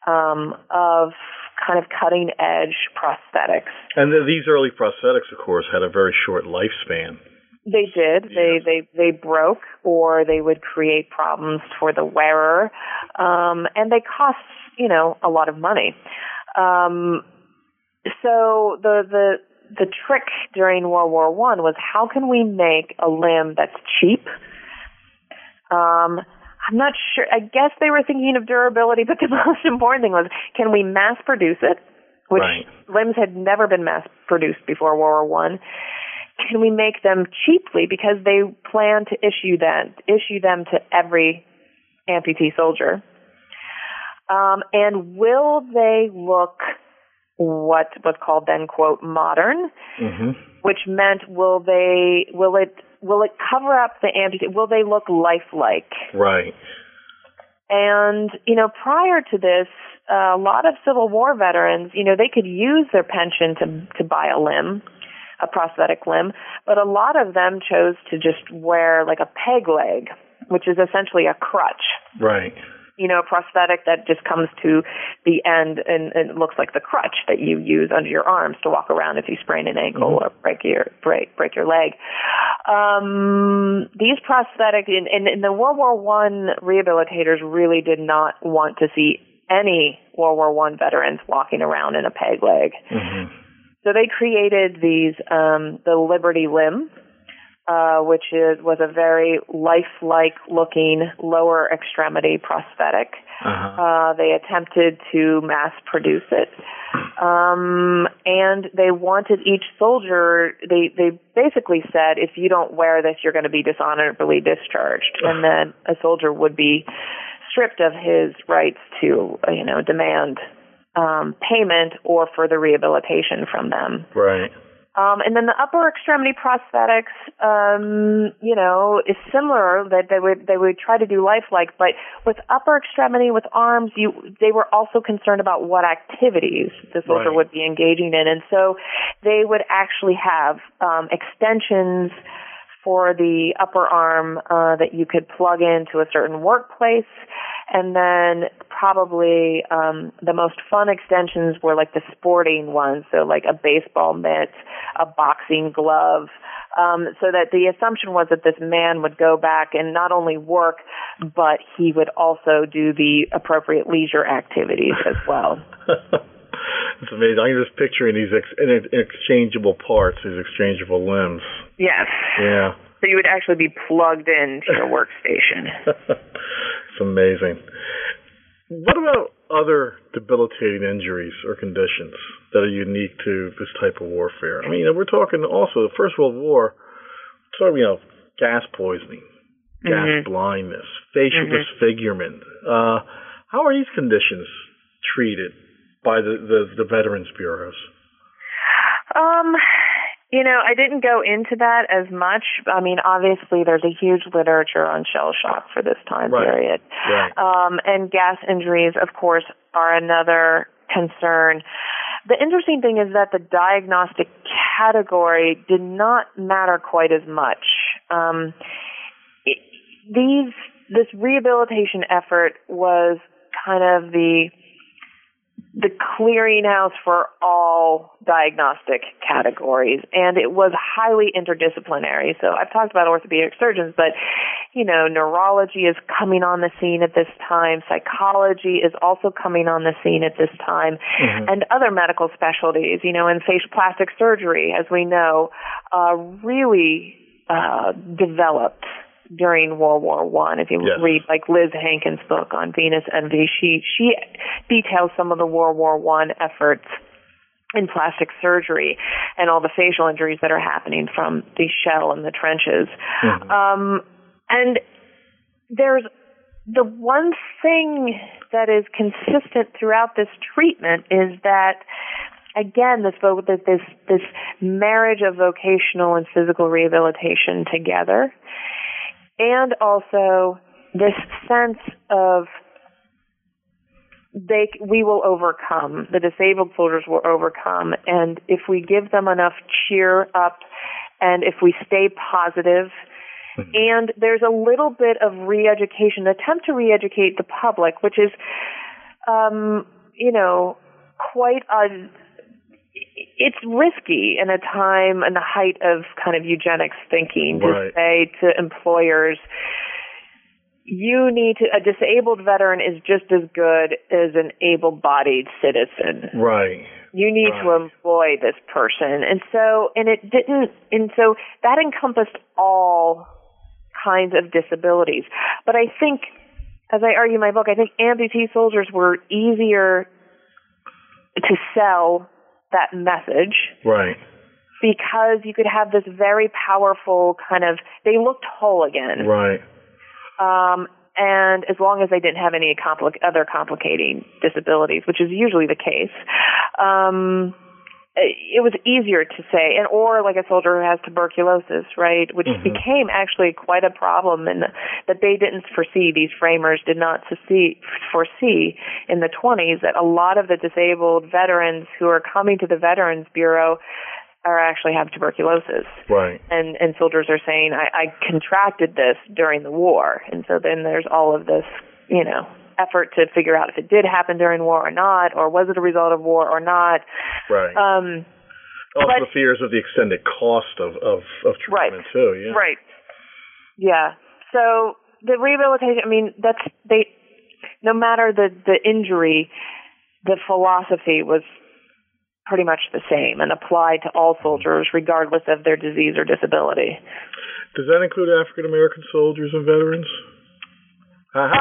um, of kind of cutting-edge prosthetics. And the, these early prosthetics, of course, had a very short lifespan. They did. Yes. They, they, they broke, or they would create problems for the wearer, um, and they cost, you know, a lot of money. Um, so the the The trick during World War One was, how can we make a limb that's cheap? Um, I'm not sure. I guess they were thinking of durability, but the most important thing was, can we mass produce it? Which right. limbs had never been mass produced before World War One. Can we make them cheaply? Because they plan to issue that, issue them to every amputee soldier. Um, and will they look what was called then, quote, modern, mm-hmm. which meant will they will it will it cover up the amputee? Will they look lifelike? Right. And you know, prior to this, uh, a lot of Civil War veterans, you know, they could use their pension to to buy a limb, a prosthetic limb, but a lot of them chose to just wear like a peg leg, which is essentially a crutch. Right. You know, a prosthetic that just comes to the end and, and it looks like the crutch that you use under your arms to walk around if you sprain an ankle mm-hmm. or break your break break your leg. Um, these prosthetic in, in, in the World War One rehabilitators really did not want to see any World War One veterans walking around in a peg leg. Mm-hmm. So they created these um, the Liberty Limb. Uh, which is was a very lifelike-looking lower extremity prosthetic. Uh-huh. Uh, they attempted to mass-produce it, um, and they wanted each soldier. They they basically said, if you don't wear this, you're going to be dishonorably discharged, and then a soldier would be stripped of his rights to you know demand um, payment or further rehabilitation from them. Right. Um, and then the upper extremity prosthetics, um, you know, is similar that they would they would try to do lifelike, but with upper extremity, with arms, you they were also concerned about what activities the soldier right. would be engaging in, and so they would actually have um, extensions for the upper arm uh, that you could plug into a certain workplace, and then probably um, the most fun extensions were like the sporting ones, so like a baseball mitt, a boxing glove, um, so that the assumption was that this man would go back and not only work, but he would also do the appropriate leisure activities as well. It's amazing. I'm just picturing these ex- inex- exchangeable parts, these exchangeable limbs. Yes. Yeah. So you would actually be plugged into your workstation. It's amazing. What about other debilitating injuries or conditions that are unique to this type of warfare? I mean, we're talking also the First World War, sort of, you know, gas poisoning, gas mm-hmm. blindness, facial mm-hmm. disfigurement. Uh, how are these conditions treated by the, the, the Veterans Bureaus? Um, you know, I didn't go into that as much. I mean, obviously, there's a huge literature on shell shock for this time right. period. Right. Um, and gas injuries, of course, are another concern. The interesting thing is that the diagnostic category did not matter quite as much. Um, it, these this rehabilitation effort was kind of the the clearinghouse for all diagnostic categories, and it was highly interdisciplinary. So I've talked about orthopedic surgeons, but, you know, neurology is coming on the scene at this time. Psychology is also coming on the scene at this time, mm-hmm. and other medical specialties, you know, and facial plastic surgery, as we know, uh, really uh, developed during World War One. If you yes. read like Liz Hankins' book on Venus Envy, she she details some of the World War One efforts in plastic surgery and all the facial injuries that are happening from the shell and the trenches. Mm-hmm. Um, and there's the one thing that is consistent throughout this treatment is that, again, this this this marriage of vocational and physical rehabilitation together. And also this sense of they we will overcome, the disabled soldiers will overcome, and if we give them enough cheer up and if we stay positive, mm-hmm. and there's a little bit of re-education, attempt to re-educate the public, which is, um, you know, quite a... It's risky in a time and the height of kind of eugenics thinking to right. say to employers, you need to, a disabled veteran is just as good as an able-bodied citizen. Right. You need right. to employ this person. And so, and it didn't, and so that encompassed all kinds of disabilities. But I think, as I argue in my book, I think amputee soldiers were easier to sell that message. Right. Because you could have this very powerful kind of, they looked whole again. Right. Um, and as long as they didn't have any compli- other complicating disabilities, which is usually the case, um, it was easier to say, and or like a soldier who has tuberculosis, right, which mm-hmm. became actually quite a problem and the, that they didn't foresee, these framers did not foresee, foresee in the twenties that a lot of the disabled veterans who are coming to the Veterans Bureau are actually have tuberculosis. Right. And and soldiers are saying, I, I contracted this during the war. And so then there's all of this, you know, effort to figure out if it did happen during war or not, or was it a result of war or not. Right. Um, also but, the fears of the extended cost of, of, of treatment, right, too. Yeah. Right. Yeah. So the rehabilitation, I mean, that's, they, no matter the, the injury, the philosophy was pretty much the same and applied to all soldiers regardless of their disease or disability. Does that include African-American soldiers and veterans? Um,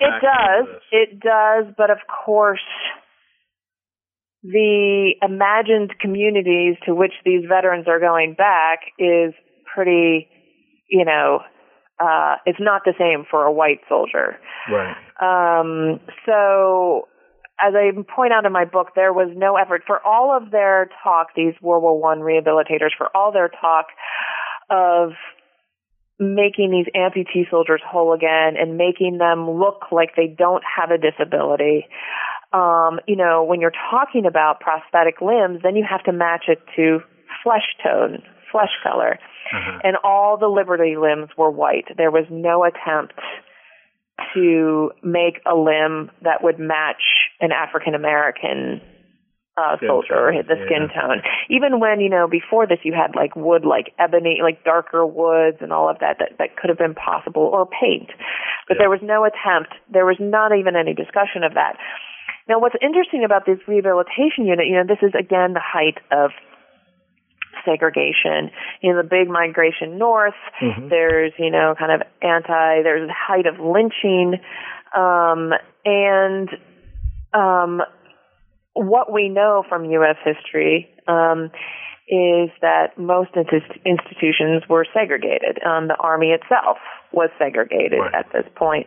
it does, it does, but of course, the imagined communities to which these veterans are going back is pretty, you know, uh, it's not the same for a white soldier. Right. Um, so, as I point out in my book, there was no effort for all of their talk, these World War One rehabilitators, for all their talk of making these amputee soldiers whole again and making them look like they don't have a disability. Um, you know, when you're talking about prosthetic limbs, then you have to match it to flesh tone, flesh color. Uh-huh. And all the Liberty limbs were white. There was no attempt to make a limb that would match an African-American Uh, soldier, tone, the skin yeah. tone. Even when, you know, before this you had like wood, like ebony, like darker woods and all of that, that, that could have been possible, or paint. But yeah. there was no attempt, there was not even any discussion of that. Now, what's interesting about this rehabilitation unit, you know, this is, again, the height of segregation. You know, the big migration north, mm-hmm. there's, you know, kind of anti, there's the height of lynching. Um, and um, what we know from U S history um, is that most instit- institutions were segregated. Um, the Army itself was segregated right. at this point.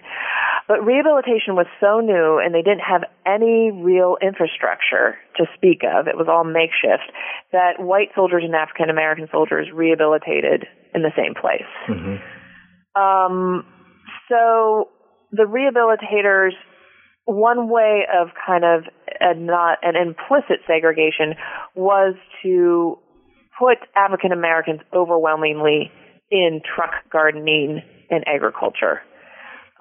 But rehabilitation was so new, and they didn't have any real infrastructure to speak of. It was all makeshift, that white soldiers and African-American soldiers rehabilitated in the same place. Mm-hmm. Um, so the rehabilitators, one way of kind of a not an implicit segregation was to put African Americans overwhelmingly in truck gardening and agriculture,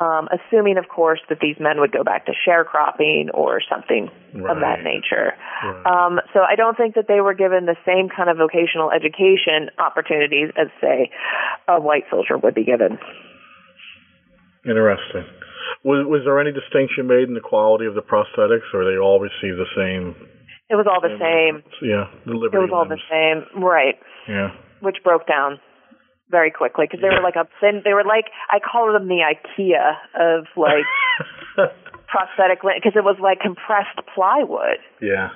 um, assuming, of course, that these men would go back to sharecropping or something right. of that nature. Right. Um, so I don't think that they were given the same kind of vocational education opportunities as, say, a white soldier would be given. Interesting. Was, was there any distinction made in the quality of the prosthetics, or they all received the same? It was all the same. same. Yeah, the Liberty It was limbs. all the same, right? Yeah, which broke down very quickly because they yeah. were like a thin. They were like, I call them the IKEA of like prosthetic limbs, because it was like compressed plywood. Yeah,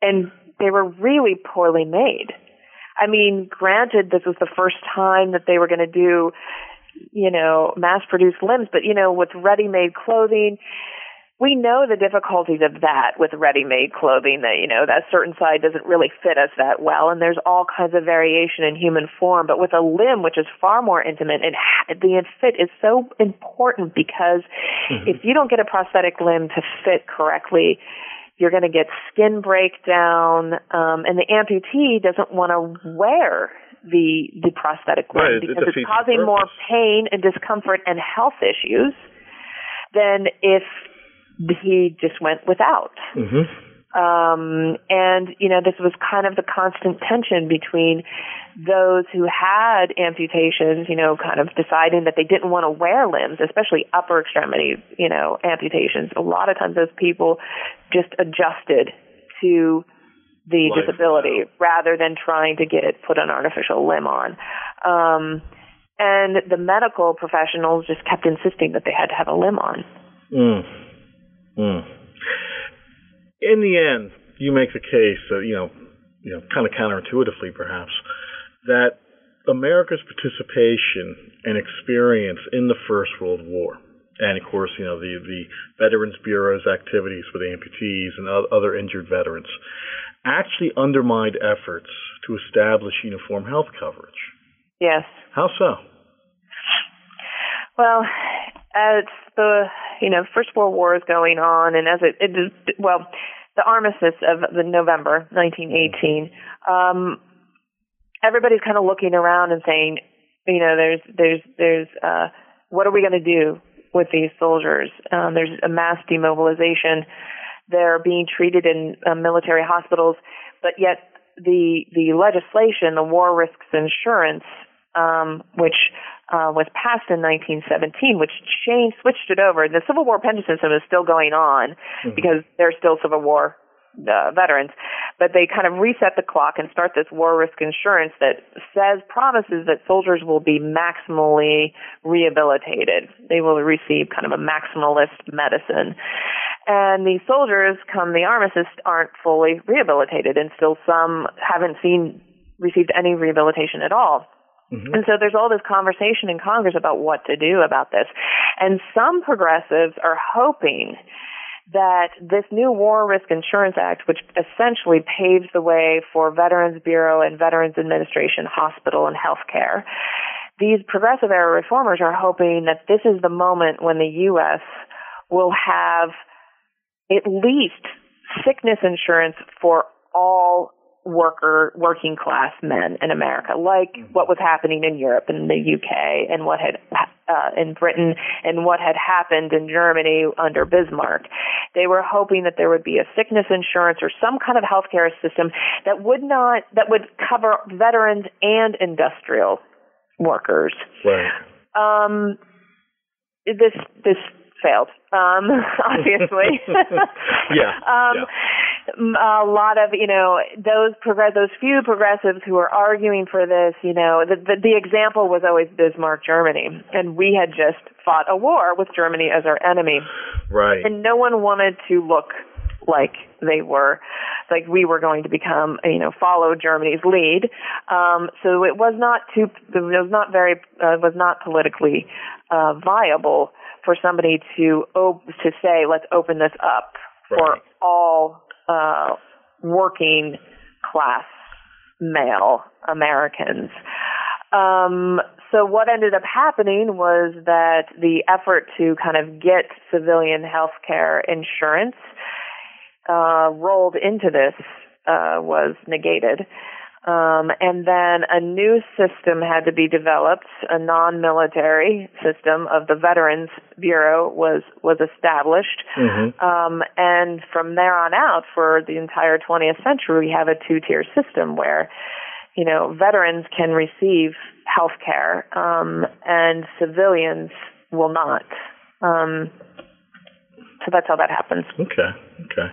and they were really poorly made. I mean, granted, this was the first time that they were going to do, you know, mass-produced limbs, but, you know, with ready-made clothing, we know the difficulties of that with ready-made clothing, that, you know, that certain side doesn't really fit us that well, and there's all kinds of variation in human form, but with a limb, which is far more intimate, and the fit is so important, because mm-hmm. if you don't get a prosthetic limb to fit correctly, you're going to get skin breakdown, um, and the amputee doesn't want to wear the the prosthetic limb right, because it it's causing more pain and discomfort and health issues than if he just went without. Mm-hmm. Um, and, you know, this was kind of the constant tension between those who had amputations, you know, kind of deciding that they didn't want to wear limbs, especially upper extremity, you know, amputations. A lot of times those people just adjusted to the Life. disability rather than trying to get put an artificial limb on. Um, and the medical professionals just kept insisting that they had to have a limb on. Mm. Mm. In the end, you make the case that, you know, you know, kind of counterintuitively perhaps, that America's participation and experience in the First World War, and of course, you know, the, the Veterans Bureau's activities with amputees and other injured veterans, actually undermined efforts to establish uniform health coverage. Yes. How so? Well, as the, you know, First World War is going on, and as it, it is, well, the armistice of the November nineteen eighteen, um, everybody's kind of looking around and saying, you know, there's, there's, there's, uh, what are we going to do with these soldiers? Um, there's a mass demobilization. They're being treated in uh, military hospitals, but yet the the legislation, the War Risks Insurance, um, which uh, was passed in nineteen seventeen, which changed, switched it over. The Civil War pension system is still going on mm-hmm. because they're still Civil War uh, veterans, but they kind of reset the clock and start this War Risk Insurance that says, promises that soldiers will be maximally rehabilitated. They will receive kind of a maximalist medicine. And the soldiers come the armistice aren't fully rehabilitated, and still some haven't seen received any rehabilitation at all. Mm-hmm. And so there's all this conversation in Congress about what to do about this. And some progressives are hoping that this new War Risk Insurance Act, which essentially paves the way for Veterans Bureau and Veterans Administration hospital and health care, these progressive era reformers are hoping that this is the moment when the U S will have at least sickness insurance for all worker, working class men in America, like mm-hmm. what was happening in Europe and the U K and what had uh, in Britain and what had happened in Germany under Bismarck. They were hoping that there would be a sickness insurance or some kind of healthcare system that would not, that would cover veterans and industrial workers. Right. Um, this, this, failed, um, obviously. yeah, um, yeah. A lot of, you know, those progress, those few progressives who are arguing for this, you know, the, the, the example was always Bismarck, Germany. And we had just fought a war with Germany as our enemy. Right. And no one wanted to look like they were, like we were going to become, you know, follow Germany's lead. Um, so it was not too, it was not very, uh, was not politically uh, viable for somebody to op- to say, let's open this up right. for all uh, working class male Americans. Um, so what ended up happening was that the effort to kind of get civilian health care insurance Uh, rolled into this uh, was negated. Um, and then a new system had to be developed, a non-military system of the Veterans Bureau was, was established. Mm-hmm. Um, and from there on out, for the entire twentieth century, we have a two-tier system where, you know, veterans can receive health care um, and civilians will not. Um So that's how that happens. Okay, okay.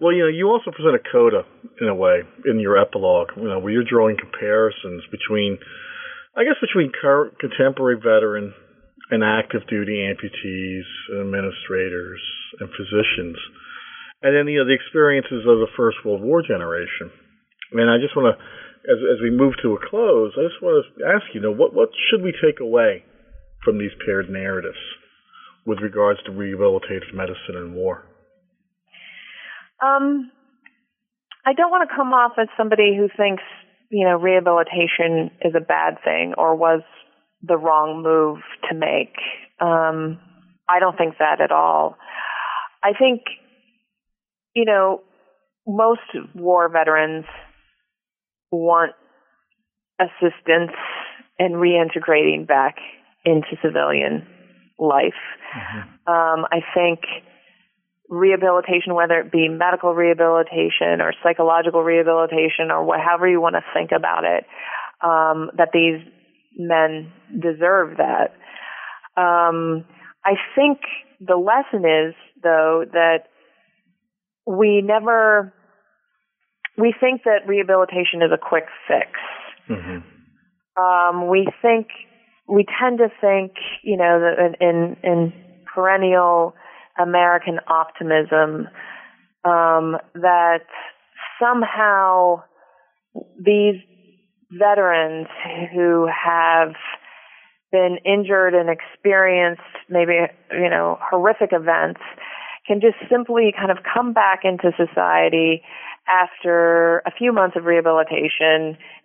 Well, you know, you also present a coda, in a way, in your epilogue, you know, where you're drawing comparisons between, I guess, between current, contemporary veteran and active duty amputees, administrators, and physicians, and then, you know, the experiences of the First World War generation. And I just want to, as, as we move to a close, I just want to ask you, you know, what, what should we take away from these paired narratives with regards to rehabilitative medicine and war? Um, I don't want to come off as somebody who thinks, you know, rehabilitation is a bad thing or was the wrong move to make. Um, I don't think that at all. I think, you know, most war veterans want assistance in reintegrating back into civilian life. Mm-hmm. Um, I think rehabilitation, whether it be medical rehabilitation or psychological rehabilitation or whatever you want to think about it, um, that these men deserve that. Um, I think the lesson is, though, that we never, we think that rehabilitation is a quick fix. Mm-hmm. Um, we think We tend to think, you know, that in, in perennial American optimism, um, that somehow these veterans who have been injured and experienced maybe, you know, horrific events can just simply kind of come back into society after a few months of rehabilitation.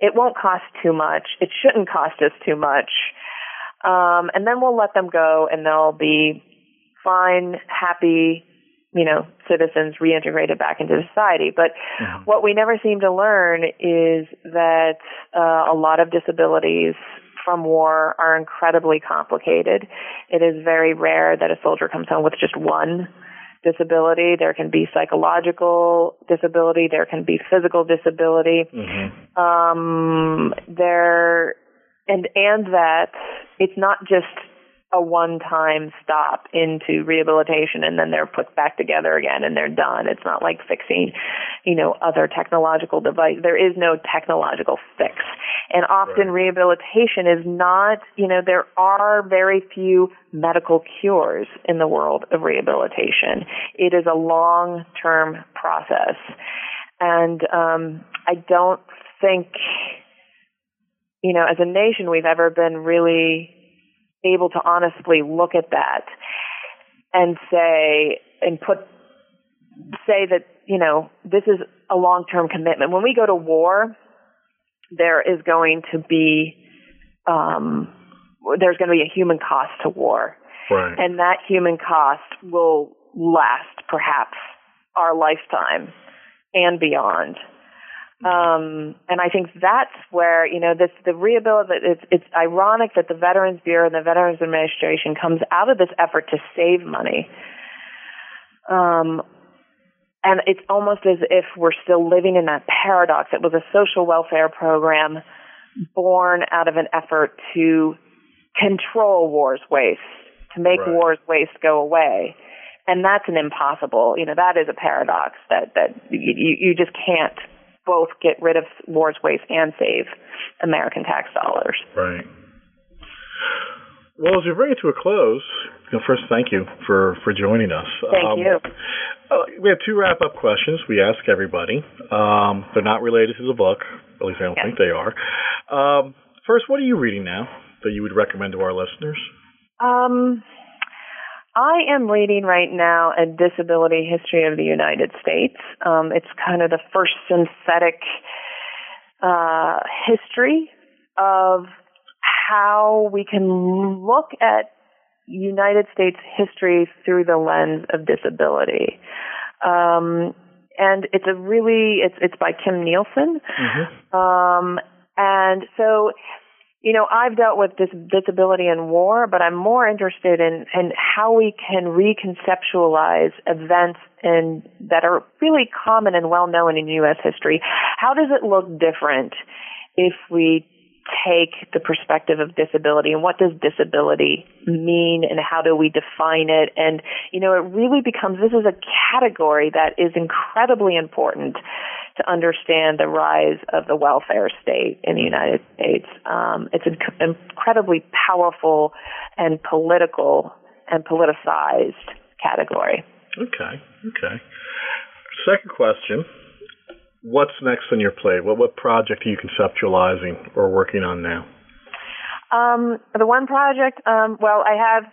It won't cost too much. It shouldn't cost us too much. Um, and then we'll let them go, and they'll be fine, happy, you know, citizens reintegrated back into society. But yeah. what we never seem to learn is that uh, a lot of disabilities from war are incredibly complicated. It is very rare that a soldier comes home with just one disability. There can be psychological disability. There can be physical disability. Mm-hmm. Um, there, and and that it's not just a one-time stop into rehabilitation and then they're put back together again and they're done. It's not like fixing, you know, other technological device. There is no technological fix. And often right. rehabilitation is not, you know, there are very few medical cures in the world of rehabilitation. It is a long-term process. And um, I don't think, you know, as a nation we've ever been really able to honestly look at that and say and put say that, you know, this is a long-term commitment. When we go to war, there is going to be um, there's going to be a human cost to war, right. and that human cost will last perhaps our lifetime and beyond. Um, and I think that's where, you know, this, the rehabilitation, it's, it's ironic that the Veterans Bureau and the Veterans Administration comes out of this effort to save money. Um, and it's almost as if we're still living in that paradox. It was a social welfare program born out of an effort to control war's waste, to make right. war's waste go away. And that's an impossible, you know, that is a paradox that, that you, you just can't both get rid of war's waste and save American tax dollars. Right. Well, as we bring it to a close, first, thank you for, for joining us. Thank um, you. Uh, we have two wrap-up questions we ask everybody. Um, they're not related to the book, at least I don't yes. think they are. Um, first, what are you reading now that you would recommend to our listeners? Um, I am reading right now A Disability History of the United States. Um, it's kind of the first synthetic uh, history of how we can look at United States history through the lens of disability. Um, and it's a really, it's it's by Kim Nielsen. Mm-hmm. Um, and so, you know, I've dealt with dis- disability in war, but I'm more interested in, in how we can reconceptualize events in, that are really common and well-known in U S history. How does it look different if we take the perspective of disability, and what does disability mean, and how do we define it? And, you know, it really becomes, this is a category that is incredibly important to understand the rise of the welfare state in the United States. Um, it's an incredibly powerful and political and politicized category. Okay, okay. Second question. What's next on your plate? What what project are you conceptualizing or working on now? Um, the one project, um, well, I have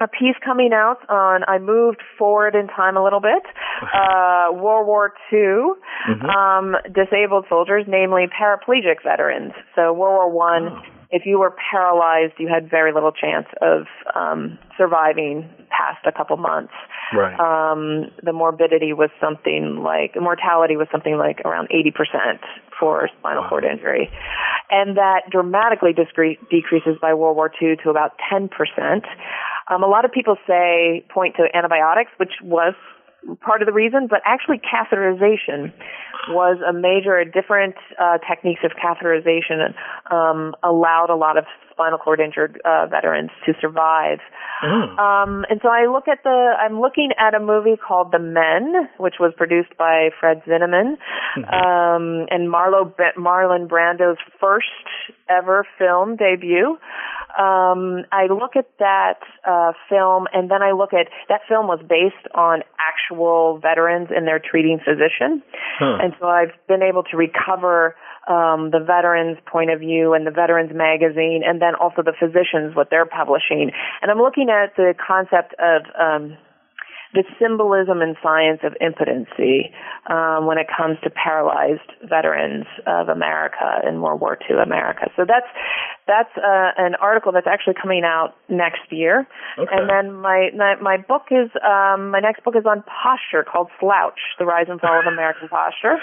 a piece coming out on, I moved forward in time a little bit, uh, World War Two, mm-hmm. um, disabled soldiers, namely paraplegic veterans. So World War One, oh. if you were paralyzed, you had very little chance of um, surviving past a couple months. Right. Um, the morbidity was something like, mortality was something like around eighty percent for spinal wow. cord injury. And that dramatically discre- decreases by World War Two to about ten percent. Um, a lot of people say, point to antibiotics, which was part of the reason, but actually catheterization was a major, different uh, techniques of catheterization um, allowed a lot of spinal cord injured uh, veterans to survive. Mm. Um, and so I look at the, I'm looking at a movie called The Men, which was produced by Fred Zinneman, mm-hmm. um, and Marlo, Marlon Brando's first ever film debut. Um, I look at that uh, film, and then I look at, that film was based on actual veterans and their treating physician. Huh. And so I've been able to recover um, the veterans' point of view and the veterans' magazine, and then also the physicians, what they're publishing. And I'm looking at the concept of um, the symbolism and science of impotency um, when it comes to paralyzed veterans of America in World War Two America. So that's that's uh, an article that's actually coming out next year. Okay. And then my, my my book is um, my next book is on posture, called Slouch: The Rise and Fall of American Posture.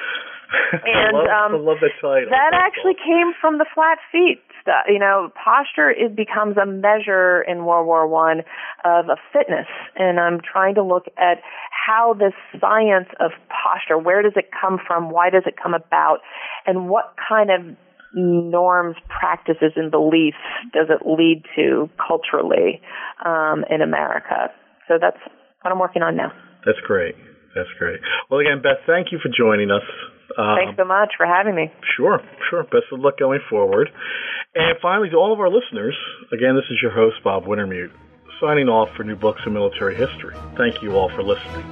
And I love, um, I love the title. That actually came from the flat feet. Stuff. You know, posture it becomes a measure in World War One of a fitness, and I'm trying to look at how this science of posture, where does it come from, why does it come about, and what kind of norms, practices, and beliefs does it lead to culturally um, in America. So that's what I'm working on now. That's great. That's great. Well, again, Beth, thank you for joining us. Um, Thanks so much for having me. Sure, sure. Best of luck going forward. And finally, to all of our listeners, again, this is your host, Bob Wintermute, signing off for New Books in Military History. Thank you all for listening.